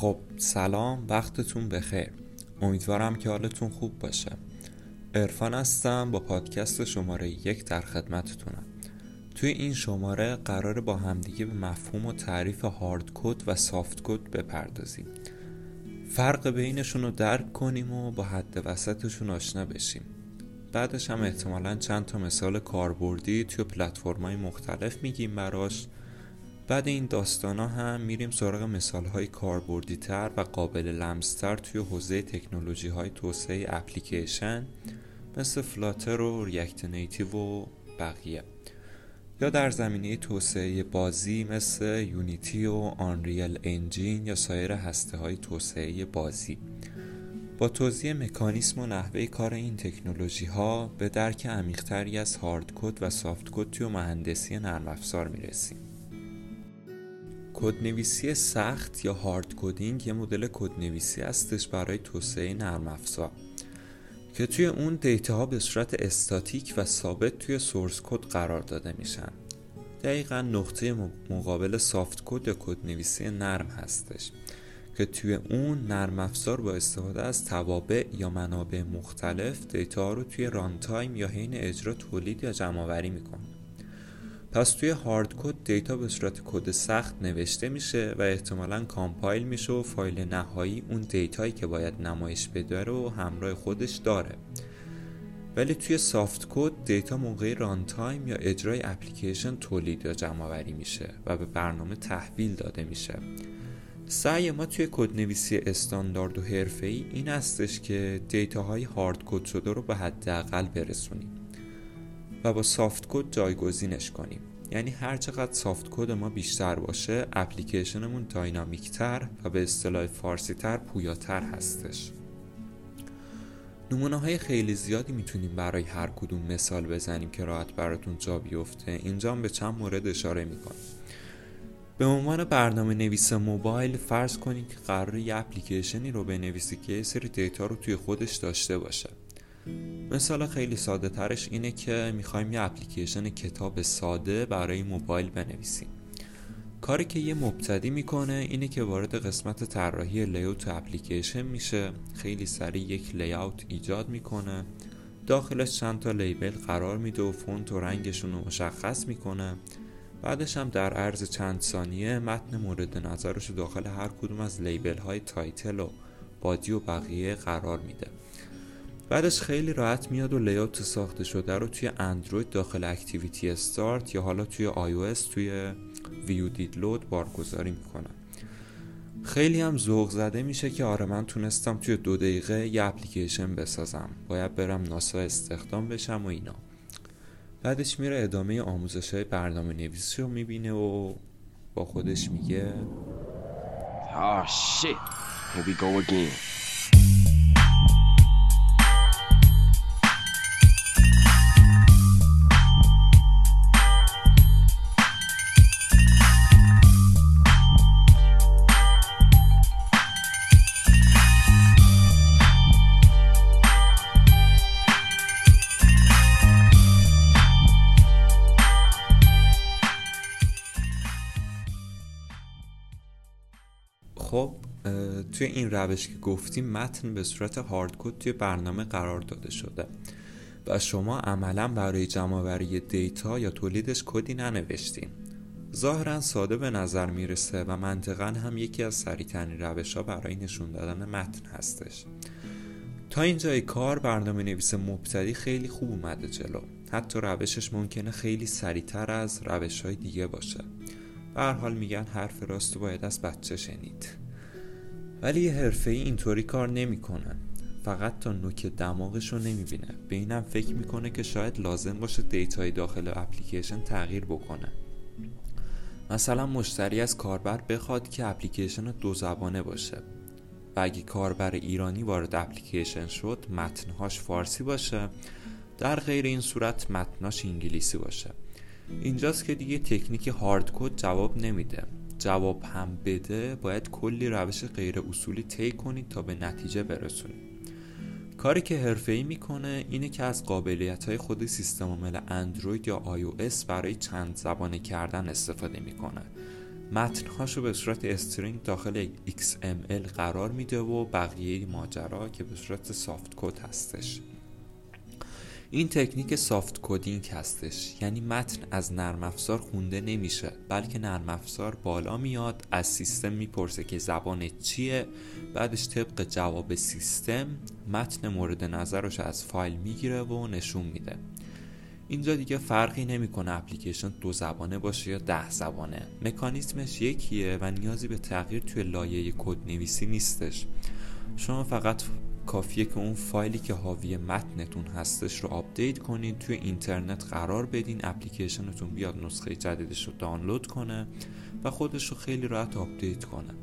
خب سلام، وقتتون بخیر. امیدوارم که حالتون خوب باشه. عرفان هستم، با پادکست شماره 1 در خدمتتونم. توی این شماره قراره با همدیگه به مفهوم و تعریف هارد کد و سافت کد بپردازیم. فرق بینشون رو درک کنیم و با حد وسطشون آشنا بشیم. بعدش هم احتمالاً چند تا مثال کاربردی توی پلتفرم‌های مختلف میگیم براش. بعد این داستانا هم میریم سراغ مثال‌های کاربردی‌تر و قابل لمس‌تر توی حوزه تکنولوژی‌های توسعه اپلیکیشن مثل فلاتر و ریاکت نیتیو و بقیه، یا در زمینه توسعه بازی مثل یونیتی و آنریل انجین یا سایر هسته‌های توسعه بازی. با توضیح مکانیسم و نحوه کار این تکنولوژی‌ها به درک عمیق‌تری از هارد کد و سافت کد توی مهندسی نرم افزار می‌رسیم. کدنویسی سخت یا هارد کدینگ یه مدل کدنویسی هستش برای توسعه نرم افزار که توی اون دیتاها به صورت استاتیک و ثابت توی سورس کد قرار داده میشن. دقیقاً نقطه مقابل سافت کد یا کدنویسی نرم هستش که توی اون نرم افزار با استفاده از توابع یا منابع مختلف دیتاها رو توی ران تایم یا حین اجرا تولید یا جمع‌آوری میکنه. پس توی هارد کد دیتا به صورت کد سخت نوشته میشه و احتمالاً کامپایل میشه و فایل نهایی اون دیتایی که باید نمایش بده رو همراه خودش داره. ولی توی سافت کد دیتا موقع ران تایم یا اجرای اپلیکیشن تولید یا جمع آوری میشه و به برنامه تحویل داده میشه. سعی ما توی کدنویسی استاندارد و حرفه‌ای این هستش که دیتاهای هارد کد شده رو به حداقل برسونیم و با سافت کد جایگزینش کنیم. یعنی هر چقدر سافت کد ما بیشتر باشه، اپلیکیشنمون داینامیک‌تر و به اصطلاح فارسی‌تر پویاتر هستش. نمونه‌های خیلی زیادی میتونیم برای هر کدوم مثال بزنیم که راحت براتون جا بیفته. اینجا هم به چند مورد اشاره می‌کنم. به عنوان برنامه نویس موبایل فرض کنید که قراره یه اپلیکیشنی رو بنویسی که یه سری دیتا رو توی خودش داشته باشه. مثال خیلی ساده ترش اینه که میخوایم یه اپلیکیشن کتاب ساده برای موبایل بنویسیم. کاری که یه مبتدی میکنه اینه که وارد قسمت طراحی لیاوت اپلیکیشن میشه. خیلی سریع یک لیاوت ایجاد میکنه، داخلش چند تا لیبل قرار میده و فونت و رنگشون رو مشخص میکنه. بعدش هم در عرض چند ثانیه متن مورد نظرش رو داخل هر کدوم از لیبل های تایتل و بادی و بقیه قرار میده. بعدش خیلی راحت میاد و لیاوت ساخته شده رو توی اندروید داخل اکتیویتی استارت یا حالا توی آی او اس توی ویو دید لود بارگذاری میکنه. خیلی هم ذوق زده میشه که آره من تونستم توی 2 دقیقه یه اپلیکیشن بسازم، باید برم ناسا استخدام بشم و اینا. بعدش میره ادامه آموزش‌های برنامه نویسی رو میبینه و با خودش میگه آه شیت here we go again. خب توی این روش که گفتیم متن به صورت هارد کد توی برنامه قرار داده شده و شما عملا برای جمع‌آوری دیتا یا تولیدش کدی ننوشتین. ظاهرا ساده به نظر میرسه و منطقاً هم یکی از سریع‌ترین روش‌ها برای نشون دادن متن هستش. تا اینجای کار برنامه نویس مبتدی خیلی خوب اومده جلو. حتی روشش ممکنه خیلی سریع‌تر از روش‌های دیگه باشه. به هر حال میگن حرف راست باید از بچه شنید. ولی یه حرفه‌ای اینطوری کار نمی‌کنه. فقط تا نوک دماغش رو نمی‌بینه. به اینم فکر می‌کنه که شاید لازم باشه دیتای داخل اپلیکیشن تغییر بکنه. مثلا مشتری از کاربر بخواد که اپلیکیشن 2 زبانه باشه. و اگه کاربر ایرانی وارد اپلیکیشن شد، متن‌هاش فارسی باشه. در غیر این صورت متن‌هاش انگلیسی باشه. اینجاست که دیگه تکنیک هارد کد جواب نمیده. جواب هم بده باید کلی روش غیر اصولی طی کنید تا به نتیجه برسونید. کاری که حرفه‌ای میکنه اینه که از قابلیت‌های خود سیستم عامل اندروید یا iOS برای چند زبانه کردن استفاده میکنه متن‌هاشو به صورت استرینگ داخل XML قرار میده و بقیه ماجرا که به صورت سافت کد هستش. این تکنیک سافت کدینگ هستش، یعنی متن از نرم افزار خونده نمیشه، بلکه نرم افزار بالا میاد از سیستم میپرسه که زبان چیه، بعدش طبق جواب سیستم متن مورد نظرش از فایل میگیره و نشون میده. اینجا دیگه فرقی نمیکنه اپلیکیشن 2 زبانه باشه یا 10 زبانه، مکانیزمش یکیه و نیازی به تغییر توی لایه کد نویسی نیستش. شما فقط کافیه که اون فایلی که حاوی متنتون هستش رو آپدیت کنین، توی اینترنت قرار بدین، اپلیکیشنتون بیاد نسخه جدیدش رو دانلود کنه و خودش رو خیلی راحت آپدیت کنه.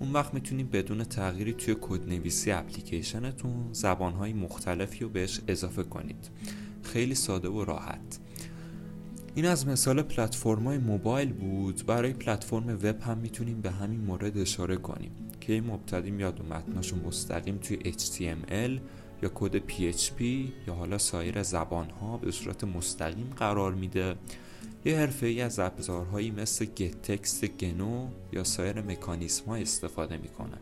اون وقت میتونین بدون تغییری توی کدنویسی اپلیکیشنتون زبانهای مختلفی رو بهش اضافه کنید. خیلی ساده و راحت. این از مثال پلتفرم‌های موبایل بود. برای پلتفرم وب هم میتونیم به همین مورد اشاره کنیم که مبتدی میاد و متناشو مستقیم توی HTML یا کد PHP یا حالا سایر زبان‌ها به صورت مستقیم قرار میده. یه حرفه‌ای از ابزارهایی مثل getText، گنو یا سایر مکانیزم‌ها استفاده میکنه.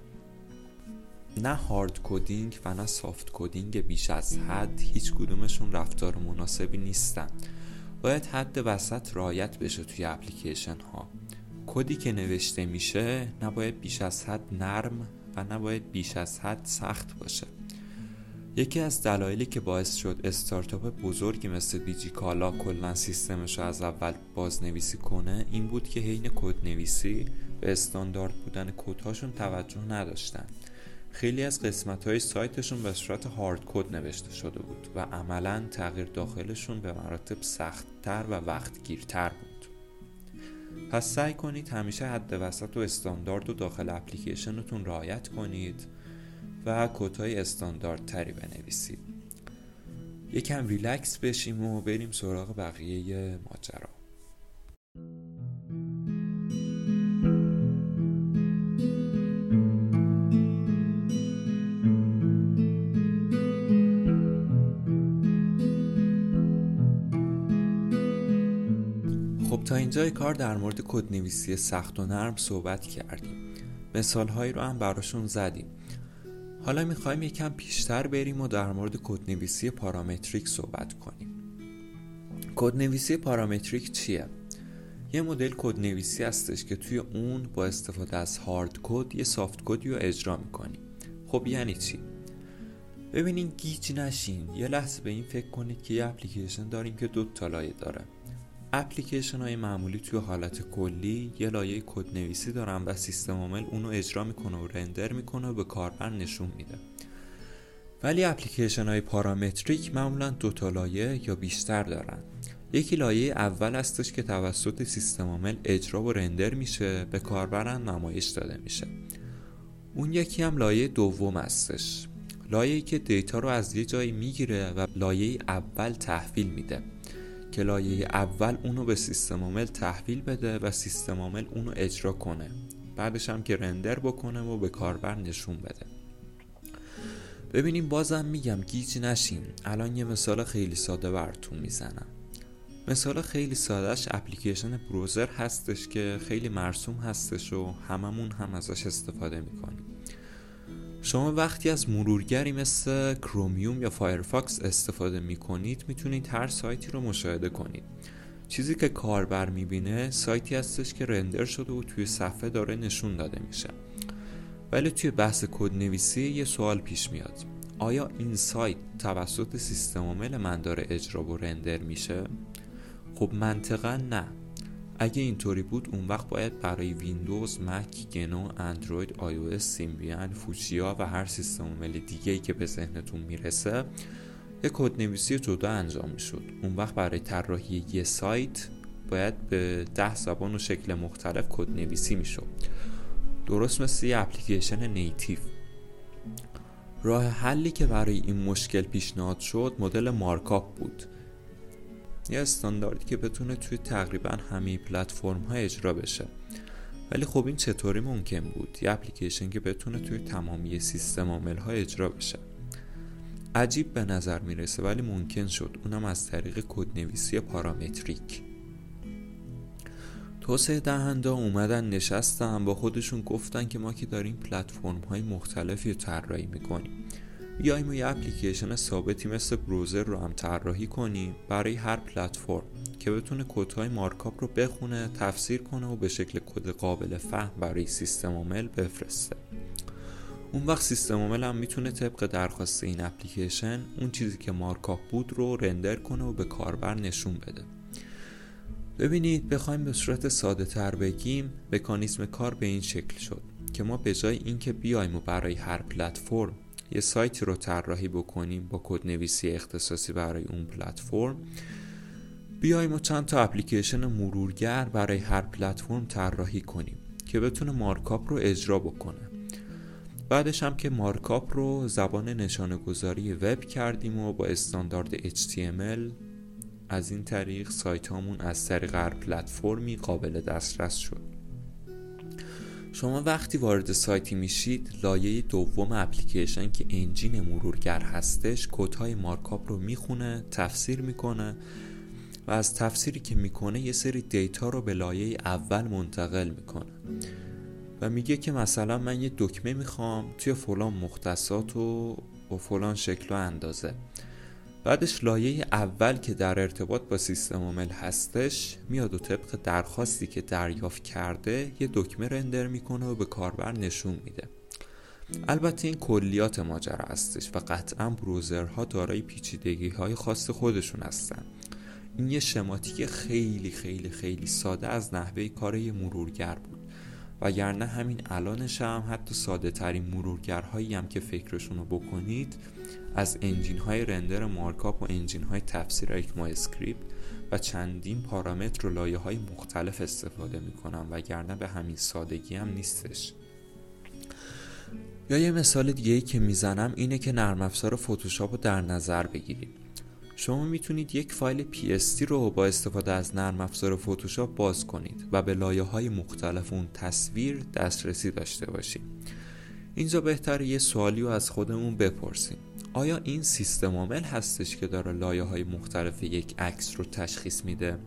نه هارد کدینگ و نه سافت کدینگ بیش از حد، هیچ کدومشون رفتار مناسبی نیستن. باید حد وسط رعایت بشه توی اپلیکیشن ها. کدی که نوشته میشه نباید بیش از حد نرم و نباید بیش از حد سخت باشه. یکی از دلایلی که باعث شد استارتاپ بزرگی مثل دیجیکالا کلا سیستمش رو از اول بازنویسی کنه این بود که حین کدنویسی به استاندارد بودن کدهاشون توجه نداشتن. خیلی از قسمت‌های سایتشون به صورت هارد کد نوشته شده بود و عملاً تغییر داخلشون به مراتب سخت‌تر و وقت‌گیرتر بود. پس سعی کنید همیشه حد وسط و استاندارد رو داخل اپلیکیشنتون رعایت کنید و کدهای استانداردتری بنویسید. یکم ریلکس بشیم و بریم سراغ بقیه ماجرا. تا اینجای کار در مورد کدنویسی سخت و نرم صحبت کردیم. مثالهایی رو هم براشون زدیم. حالا میخوایم یکم پیشتر بریم و در مورد کدنویسی پارامتریک صحبت کنیم. کدنویسی پارامتریک چیه؟ یه مدل کدنویسی هستش که توی اون با استفاده از هارد کد یه سافت کدی رو اجرا میکنیم. خب یعنی چی؟ ببینین گیج نشین. یه لحظه به این فکر کنید که یه اپلیکیشن داریم که 2 لایه داره. اپلیکیشن های معمولی توی حالت کلی یه لایه کدنویسی دارن و سیستم عامل اونو اجرا میکنه و رندر میکنه و به کاربر نشون میده. ولی اپلیکیشن های پارامتریک معمولا 2 لایه یا بیشتر دارن. یکی لایه اول هستش که توسط سیستم عامل اجرا و رندر میشه، به کاربر نمایش داده میشه. اون یکی هم لایه دوم هستش، لایه‌ای که دیتا رو از یه جایی میگیره و لایه اول تحویل میده. لایه اول اونو به سیستم عامل تحویل بده و سیستم عامل اونو اجرا کنه، بعدش هم که رندر بکنه و به کاربر نشون بده. ببینیم، بازم میگم گیج نشین. الان یه مثال خیلی ساده براتون میزنم. مثال خیلی سادهش اپلیکیشن بروزر هستش که خیلی مرسوم هستش و هممون هم ازش استفاده میکنیم. شما وقتی از مرورگری مثل کرومیوم یا فایرفاکس استفاده میکنید میتونید هر سایتی رو مشاهده کنید. چیزی که کاربر میبینه سایتی هستش که رندر شده و توی صفحه داره نشون داده میشه. ولی توی بحث کدنویسی یه سوال پیش میاد. آیا این سایت توسط سیستم عامل من داره اجرا و رندر میشه؟ خب منطقاً نه. اگه اینطوری بود اون وقت باید برای ویندوز، مک، گنو، اندروید، آی او اس، سیمبیان، فوشیا و هر سیستم عامل دیگه‌ای که به ذهنتون میرسه یک کدنویسی جدا انجام میشد. اون وقت برای طراحی یه سایت باید به 10 زبان و شکل مختلف کدنویسی میشد، درست مثل یه اپلیکیشن نیتیو. راه حلی که برای این مشکل پیشنهاد شد مدل مارکاپ بود، یه استانداردی که بتونه توی تقریبا همه پلتفرم ها اجرا بشه. ولی خب این چطوری ممکن بود؟ یه اپلیکیشن که بتونه توی تمامی سیستم عامل ها اجرا بشه. عجیب به نظر میرسه ولی ممکن شد، اونم از طریق کدنویسی پارامتریک. توسعه دهنده اومدن نشستن با خودشون گفتن که ما که داریم پلتفرم های مختلفی رو طراحی میکنیم، بیاییم یه اپلیکیشن ثابتی مثل بروزر رو هم طراحی کنیم برای هر پلتفرم که بتونه کدهای مارکاپ رو بخونه، تفسیر کنه و به شکل کد قابل فهم برای سیستم عامل بفرسته. اون وقت سیستم عامل هم میتونه طبق درخواست این اپلیکیشن اون چیزی که مارکاپ بود رو رندر کنه و به کاربر نشون بده. ببینید بخوایم به صورت ساده تر بگیم، مکانیزم کار به این شکل شد که ما به جای اینکه بیایم و برای هر پلتفرم یه سایت رو طراحی بکنیم با کدنویسی اختصاصی برای اون پلتفرم، بیایم و چند تا اپلیکیشن مرورگر برای هر پلتفرم طراحی کنیم که بتونه مارکاپ رو اجرا بکنه. بعدش هم که مارکاپ رو زبان نشانه‌گذاری وب کردیم و با استاندارد HTML از این طریق سایت هامون از طریق هر پلتفرمی قابل دسترس شد. شما وقتی وارد سایتی میشید، لایه دوم اپلیکیشن که انجین مرورگر هستش کدهای مارکاپ رو میخونه، تفسیر میکنه و از تفسیری که میکنه یه سری دیتا رو به لایه اول منتقل میکنه و میگه که مثلا من یه دکمه میخوام توی فلان مختصات و فلان شکل و اندازه. بعدش لایه اول که در ارتباط با سیستم عامل هستش میاد و طبق درخواستی که دریافت کرده یه دکمه رندر میکنه و به کاربر نشون میده. البته این کلیات ماجرا هستش و قطعا بروزرها دارای پیچیدگی های خاص خودشون هستن. این یه شماتیک خیلی خیلی خیلی ساده از نحوه کار یه مرورگر بود، وگرنه همین الانش هم حتی ساده ترین مرورگرهایی هم که فکرشون رو بکنید از انجین های رندر مارکاپ و انجین های تفسیر اکما اسکریپت و چندین پارامتر و لایه های مختلف استفاده میکنن، وگرنه به همین سادگی هم نیستش. یا یه مثال دیگه‌ای که میزنم اینه که نرم افزار فتوشاپ رو در نظر بگیرید. شما میتونید یک فایل PSD رو با استفاده از نرم افزار فتوشاپ باز کنید و به لایه های مختلف اون تصویر دسترسی داشته باشید. اینجا بهتره یه سوالی رو از خودمون بپرسیم. آیا این سیستم عامل هستش که داره لایه‌های مختلف یک عکس رو تشخیص میده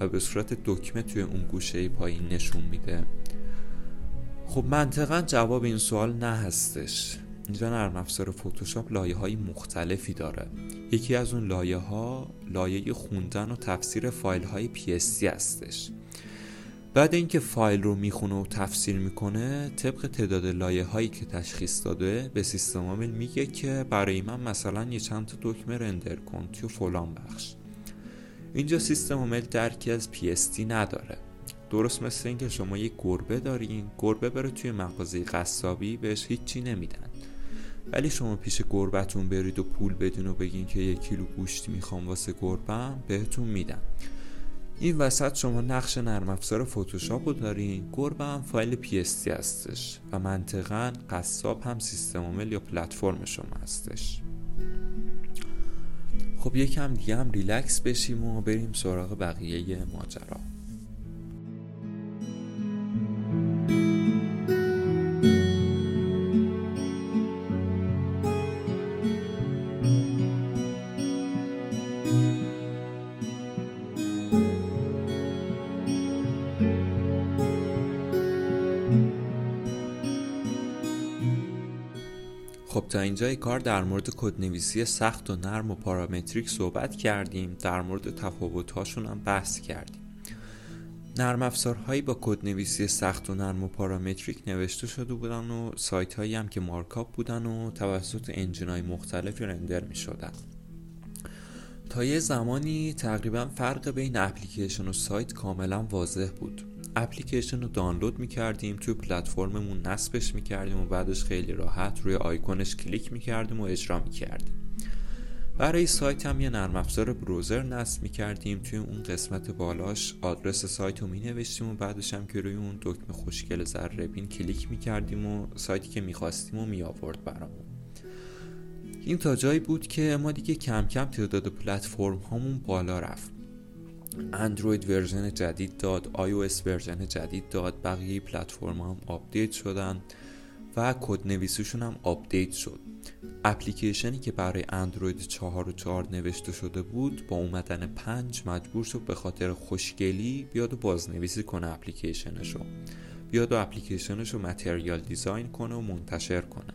و به صورت دکمه توی اون گوشه پایین نشون میده؟ خب منطقاً جواب این سوال نه هستش. اینجا نرم افزار فتوشاپ لایه‌های مختلفی داره. یکی از اون لایه‌ها لایه خوندن و تفسیر فایل‌های PSD هستش. بعد اینکه فایل رو میخونه و تفسیر میکنه، طبق تعداد لایه هایی که تشخیص داده به سیستم عامل میگه که برای من مثلا یه چند تا دکمه رندر کن توی فلان بخش. اینجا سیستم عامل درکی از PSD نداره. درست مثل اینکه شما یه گربه دارین، گربه بره توی مغازه قصابی بهش هیچی نمیدن، ولی شما پیش گربه‌تون برید و پول بدین و بگین که 1 کیلو گوشت میخوام واسه گربه‌م، بهتون میدن. این وسط شما نقش نرم افزار فتوشاپ رو دارین، گربه هم فایل PSD هستش و منطقاً قصاب هم سیستم عامل یا پلتفرم شما هستش. خب یکم دیگه هم ریلکس بشیم و بریم سراغ بقیه ماجرا. خب تا اینجای کار در مورد کدنویسی سخت و نرم و پارامتریک صحبت کردیم، در مورد تفاوت‌هاشون هم بحث کردیم. نرم افزارهایی با کدنویسی سخت و نرم و پارامتریک نوشته شده بودن و سایت‌هایی هم که مارکاپ بودن و توسط انجین‌های مختلفی رندر می‌شدن. تا یه زمانی تقریبا فرق بین اپلیکیشن و سایت کاملا واضح بود. اپلیکیشن رو دانلود میکردیم، توی پلتفرممون نصبش میکردیم و بعدش خیلی راحت روی آیکونش کلیک میکردیم و اجرا میکردیم. برای سایت هم یه نرم افزار بروزر نصب میکردیم، توی اون قسمت بالاش آدرس سایت رو مینوشتیم و بعدش هم که روی اون دکمه خوشگل ذره بین کلیک میکردیم و سایتی که میخواستیم و میآورد برامون. این تا جایی بود که ما دیگه کم کم تعداد پلتفرم هامون بالا رفت. اندروید ورژن جدید داد، iOS ورژن جدید داد، بقیه پلتفرم هم آپدیت شدن و کدنویسیشون هم آپدیت شد. اپلیکیشنی که برای اندروید 4 و 4 نوشته شده بود با اومدن 5 مجبور شد به خاطر خوشگلی بیاد و بازنویسی کنه اپلیکیشنشو، بیاد و اپلیکیشنشو متریال دیزاین کنه و منتشر کنه.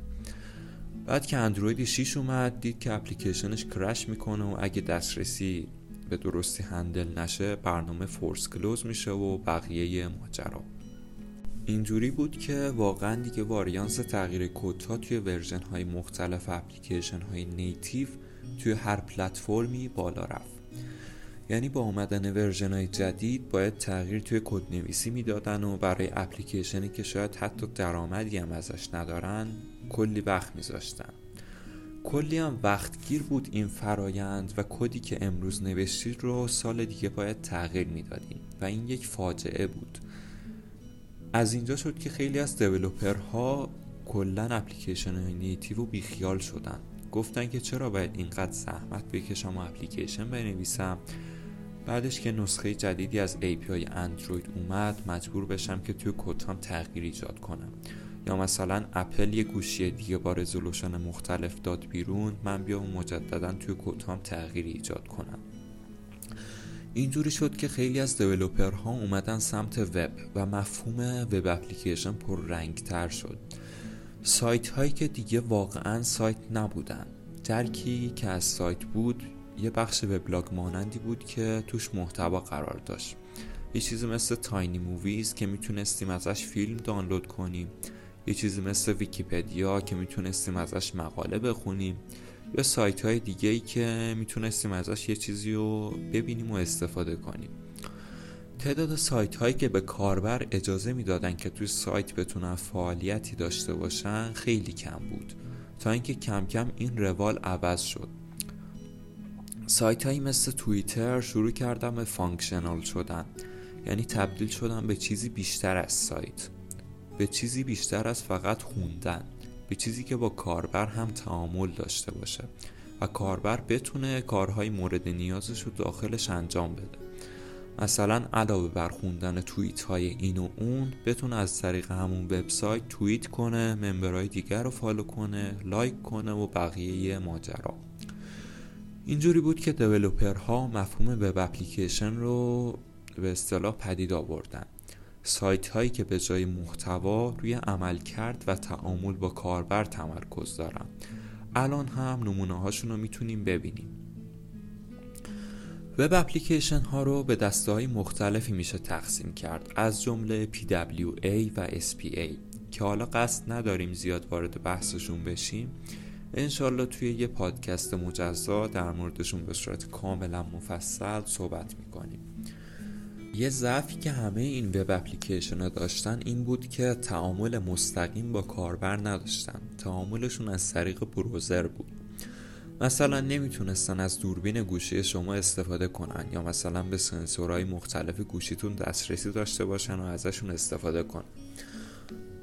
بعد که اندروید 6 اومد دید که اپلیکیشنش کرش میکنه و اگه دسترسی به درستی هندل نشه برنامه فورس کلوز میشه و بقیه ماجرا. اینجوری بود که واقعا دیگه واریانس تغییر کدها توی ورژن های مختلف اپلیکیشن های نیتیو توی هر پلتفرمی بالا رفت. یعنی با اومدن ورژن های جدید باید تغییر توی کدنویسی میدادن و برای اپلیکیشنی که شاید حتی درآمدی هم ازش ندارن کلی وقت میذاشتن. کلی هم وقتگیر بود این فرایند و کدی که امروز نوشتید رو سال دیگه باید تغییر میدادین و این یک فاجعه بود. از اینجا شد که خیلی از دیولپرها کلن اپلیکیشن های نیتیو بیخیال شدن، گفتن که چرا باید اینقدر زحمت بکشم و اپلیکیشن بنویسم. بعدش که نسخه جدیدی از API اندروید اومد مجبور بشم که توی کدام تغییر ایجاد کنم، یا مثلا اپل یه گوشی دیگه با رزولوشن مختلف داد بیرون من بیام مجددا توی کدام تغییر ایجاد کنم. اینجوری شد که خیلی از دیولپرها اومدن سمت وب و مفهوم وب اپلیکیشن پررنگ‌تر شد. سایت هایی که دیگه واقعاً سایت نبودن، درکی که از سایت بود یه بخش وبلاگ مانندی بود که توش محتوا قرار داشت. یه چیزی مثل تاینی موویز که میتونستیم ازش فیلم دانلود کنیم، یه چیزی مثل ویکی‌پدیا که میتونستیم ازش مقاله بخونیم، یا سایت های دیگه ای که میتونستیم ازش یه چیزی رو ببینیم و استفاده کنیم. تعداد سایت هایی که به کاربر اجازه میدادن که توی سایت بتونن فعالیتی داشته باشن خیلی کم بود، تا اینکه کم کم این روال عوض شد. سایت هایی مثل توییتر شروع کردن به فانکشنال شدن، یعنی تبدیل شدن به چیزی بیشتر از سایت، به چیزی بیشتر از فقط خوندن، به چیزی که با کاربر هم تعامل داشته باشه و کاربر بتونه کارهای مورد نیازش رو داخلش انجام بده. مثلا علاوه بر خوندن توییت های این و اون بتونه از طریق همون وبسایت توییت کنه، ممبرای دیگر رو فالو کنه، لایک کنه و بقیه ماجرا. اینجوری بود که دیولپرها مفهوم وب اپلیکیشن رو به اصطلاح پدید آوردن. سایت هایی که به جای محتوا روی عملکرد و تعامل با کاربر تمرکز دارن. الان هم نمونه هاشون رو میتونیم ببینیم. وب اپلیکیشن ها رو به دسته های مختلفی میشه تقسیم کرد، از جمله PWA و SPA که حالا قصد نداریم زیاد وارد بحثشون بشیم. انشالله توی یه پادکست مجزا در موردشون به صورت کاملا مفصل صحبت میکنیم. یه ضعفی که همه این وب اپلیکیشن ها داشتن این بود که تعامل مستقیم با کاربر نداشتن، تعاملشون از طریق بروزر بود. مثلا نمیتونستن از دوربین گوشی شما استفاده کنن، یا مثلا به سنسورهای مختلف گوشیتون دسترسی داشته باشن و ازشون استفاده کنن.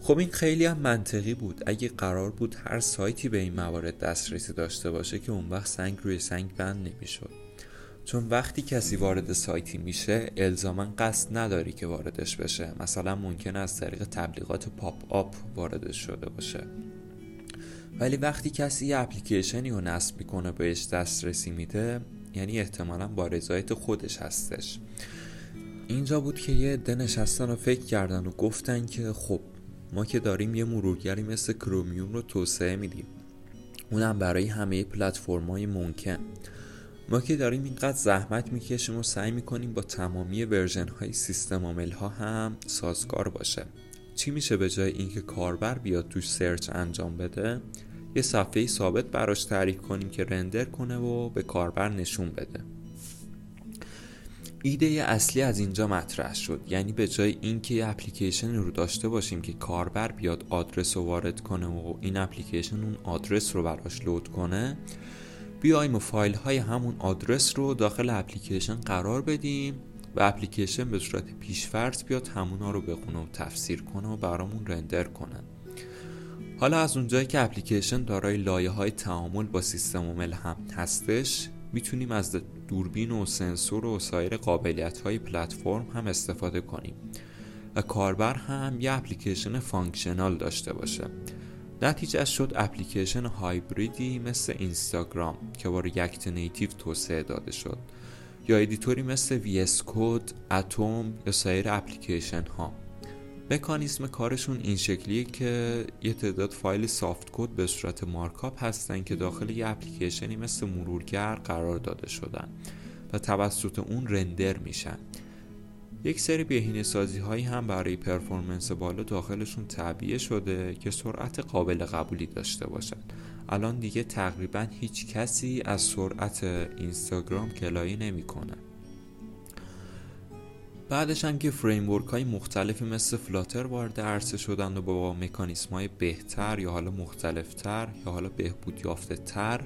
خب این خیلی هم منطقی بود، اگه قرار بود هر سایتی به این موارد دسترسی داشته باشه که اون وقت سنگ روی سنگ بند نمیشد. چون وقتی کسی وارد سایتی میشه الزاماً قصد نداری که واردش بشه، مثلا ممکنه از طریق تبلیغات پاپ آپ واردش شده باشه. ولی وقتی کسی یه اپلیکیشنی رو نصب میکنه بهش دسترسی میده، یعنی احتمالاً با رضایت خودش هستش. اینجا بود که یه عده نشستن و فکر کردن و گفتن که خب ما که داریم یه مرورگری مثل کرومیوم رو توسعه میدیم، اونم برای همه پلتفرم‌های ممکن، ما که داریم اینقدر زحمت میکشیم و سعی میکنیم با تمامی ورژن های سیستم عامل ها هم سازگار باشه، چی میشه به جای اینکه کاربر بیاد توش سرچ انجام بده یه صفحه ثابت براش تعریف کنیم که رندر کنه و به کاربر نشون بده. ایده اصلی از اینجا مطرح شد، یعنی به جای اینکه یه اپلیکیشن رو داشته باشیم که کاربر بیاد آدرس رو وارد کنه و این اپلیکیشن اون آدرس رو براش لود کنه، بیایم و فایل های همون آدرس رو داخل اپلیکیشن قرار بدیم و اپلیکیشن به صورت پیش‌فرض بیاد همونا رو بخونه و تفسیر کنه و برامون رندر کنه. حالا از اونجایی که اپلیکیشن دارای لایه های تعامل با سیستم عامل هم هستش، میتونیم از دوربین و سنسور و سایر قابلیت های پلتفرم هم استفاده کنیم و کاربر هم یه اپلیکیشن فانکشنال داشته باشه. نتیجه شد اپلیکیشن هایبریدی مثل اینستاگرام که با ریاکت نیتیو توسعه داده شد، یا ادیتوری مثل VS Code، اتم یا سایر اپلیکیشن ها. مکانیزم کارشون این شکلیه که یه تعداد فایل سافت کد به صورت مارکاپ هستن که داخل یه اپلیکیشنی مثل مرورگر قرار داده شدن و توسط اون رندر میشن. یک سری بهینه‌سازی هایی هم برای پرفورمنس بالا داخلشون تعبیه شده که سرعت قابل قبولی داشته باشن. الان دیگه تقریبا هیچ کسی از سرعت اینستاگرام کلایی نمیکنه. بعدش هم که فریم ورک های مختلفی مثل فلاتر وارد عرصه شدن و با مکانیزم های بهتر یا حالا مختلفتر یا حالا بهبود یافته تر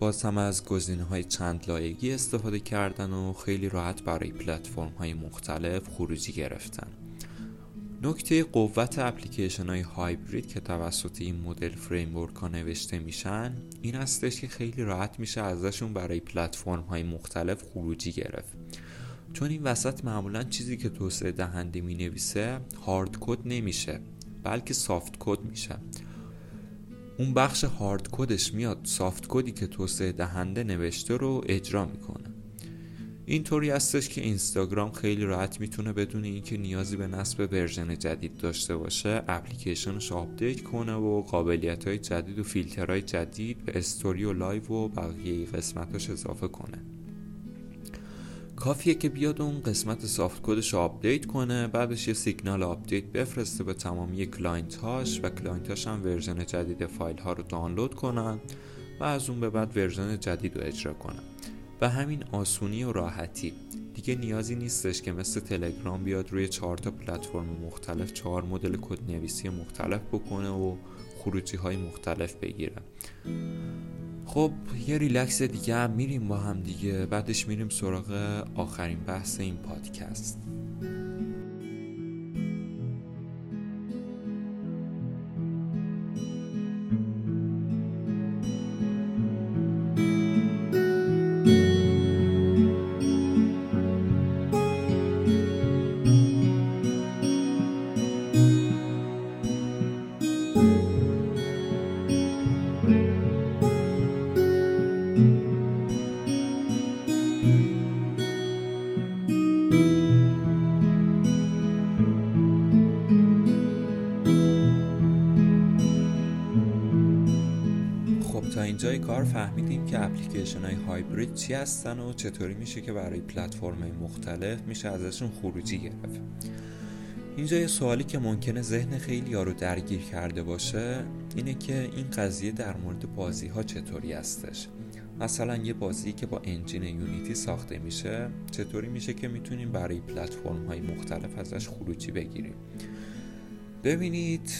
باز هم از گزینه های چند لایگی استفاده کردن و خیلی راحت برای پلتفرم های مختلف خروجی گرفتن. نکته قوت اپلیکیشن های هایبرید که توسط این مدل فریم ورک ها نوشته میشن این هستش که خیلی راحت میشه ازشون برای پلتفرم های مختلف خروجی گرفت، چون این وسط معمولاً چیزی که توسعه دهنده می نویسه هارد کد نمیشه بلکه سافت کد میشه. اون بخش هارد کدش میاد سافت کدی که توسعه دهنده نوشته رو اجرا میکنه. اینطوری هستش که اینستاگرام خیلی راحت میتونه بدون اینکه نیازی به نصب ورژن جدید داشته باشه اپلیکیشنش آپدیت کنه و قابلیت‌های جدید و فیلترهای جدید به استوری و لایو و بقیه قسمتاش اضافه کنه. کافیه که بیاد اون قسمت سافت کدش رو آپدیت کنه، بعدش یه سیگنال آپدیت بفرسته به تمامی کلاینت هاش و کلاینت هاش هم ورژن جدید فایل ها رو دانلود کنن و از اون به بعد ورژن جدید رو اجرا کنن. و همین آسونی و راحتی دیگه نیازی نیستش که مثل تلگرام بیاد روی 4 تا پلتفرم مختلف 4 مدل کد نویسی مختلف بکنه و خروجی های مختلف بگیره. خب یه ریلکس دیگه هم میریم با هم دیگه، بعدش میریم سراغ آخرین بحث این پادکست. اینجای کار فهمیدیم که اپلیکیشن های هایبرید چی هستن و چطوری میشه که برای پلتفرم های مختلف میشه ازشون خروجی گرفت. اینجا یه سوالی که ممکنه ذهن خیلی ها رو درگیر کرده باشه اینه که این قضیه در مورد بازی ها چطوری هستش. مثلا یه بازی که با انجین یونیتی ساخته میشه چطوری میشه که میتونیم برای پلتفرم های مختلف ازش خروجی بگیریم. ببینید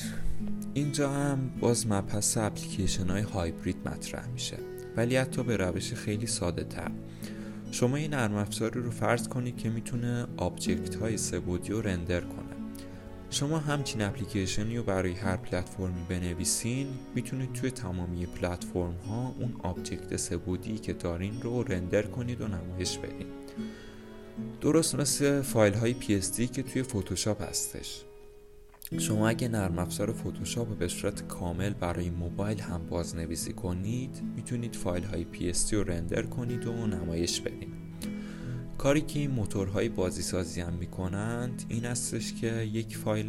اینجا هم باز مبحث اپلیکیشن های هایبرید مطرح میشه، ولی حتی به روش خیلی ساده تر. شما این نرم افزاری رو فرض کنید که میتونه آبجکت های سه‌بعدی رو رندر کنه. شما همچین اپلیکیشنی رو برای هر پلتفرمی بنویسین میتونید توی تمامی پلتفرم ها اون آبجکت سه‌بعدی که دارین رو رندر کنید و نمایش بدین. درست مثل فایل های PSD که توی فتوشاپ هستش. شما اگه نرم افزار فتوشاپ رو به صورت کامل برای موبایل هم بازنویسی کنید میتونید فایل های PSD رو رندر کنید و نمایش بدید. کاری که این موتورهای بازی سازی هم میکنند این هستش که یک فایل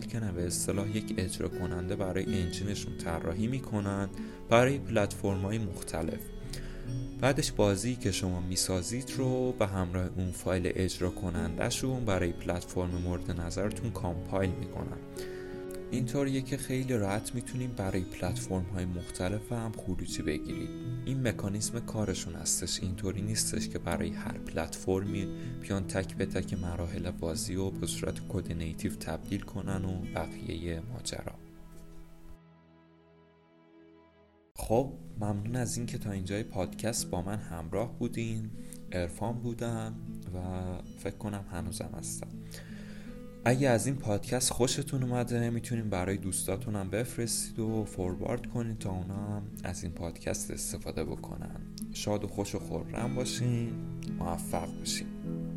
که نه به اصطلاح یک اجرا کننده برای انجینشون طراحی میکنند برای پلتفرم های مختلف. بعدش بازی که شما میسازید رو به همراه اون فایل اجرا کننده‌شون برای پلتفرم مورد نظرتون کامپایل میکنن. اینطوریه که خیلی راحت میتونیم برای پلتفرم های مختلف هم خروجی بگیرید. این مکانیزم کارشون هستش، اینطوری نیستش که برای هر پلتفرمی بیان تک به تک مراحل بازی رو به صورت کد نیتیو تبدیل کنن و بقیه ماجرا. خب ممنون از این که تا اینجای پادکست با من همراه بودین. عرفان بودم و فکر کنم هنوزم هستم. اگه از این پادکست خوشتون اومده میتونین برای دوستاتون هم بفرستید و فوروارد کنید تا اونا هم از این پادکست استفاده بکنن. شاد و خوش و خرم باشین، موفق باشین.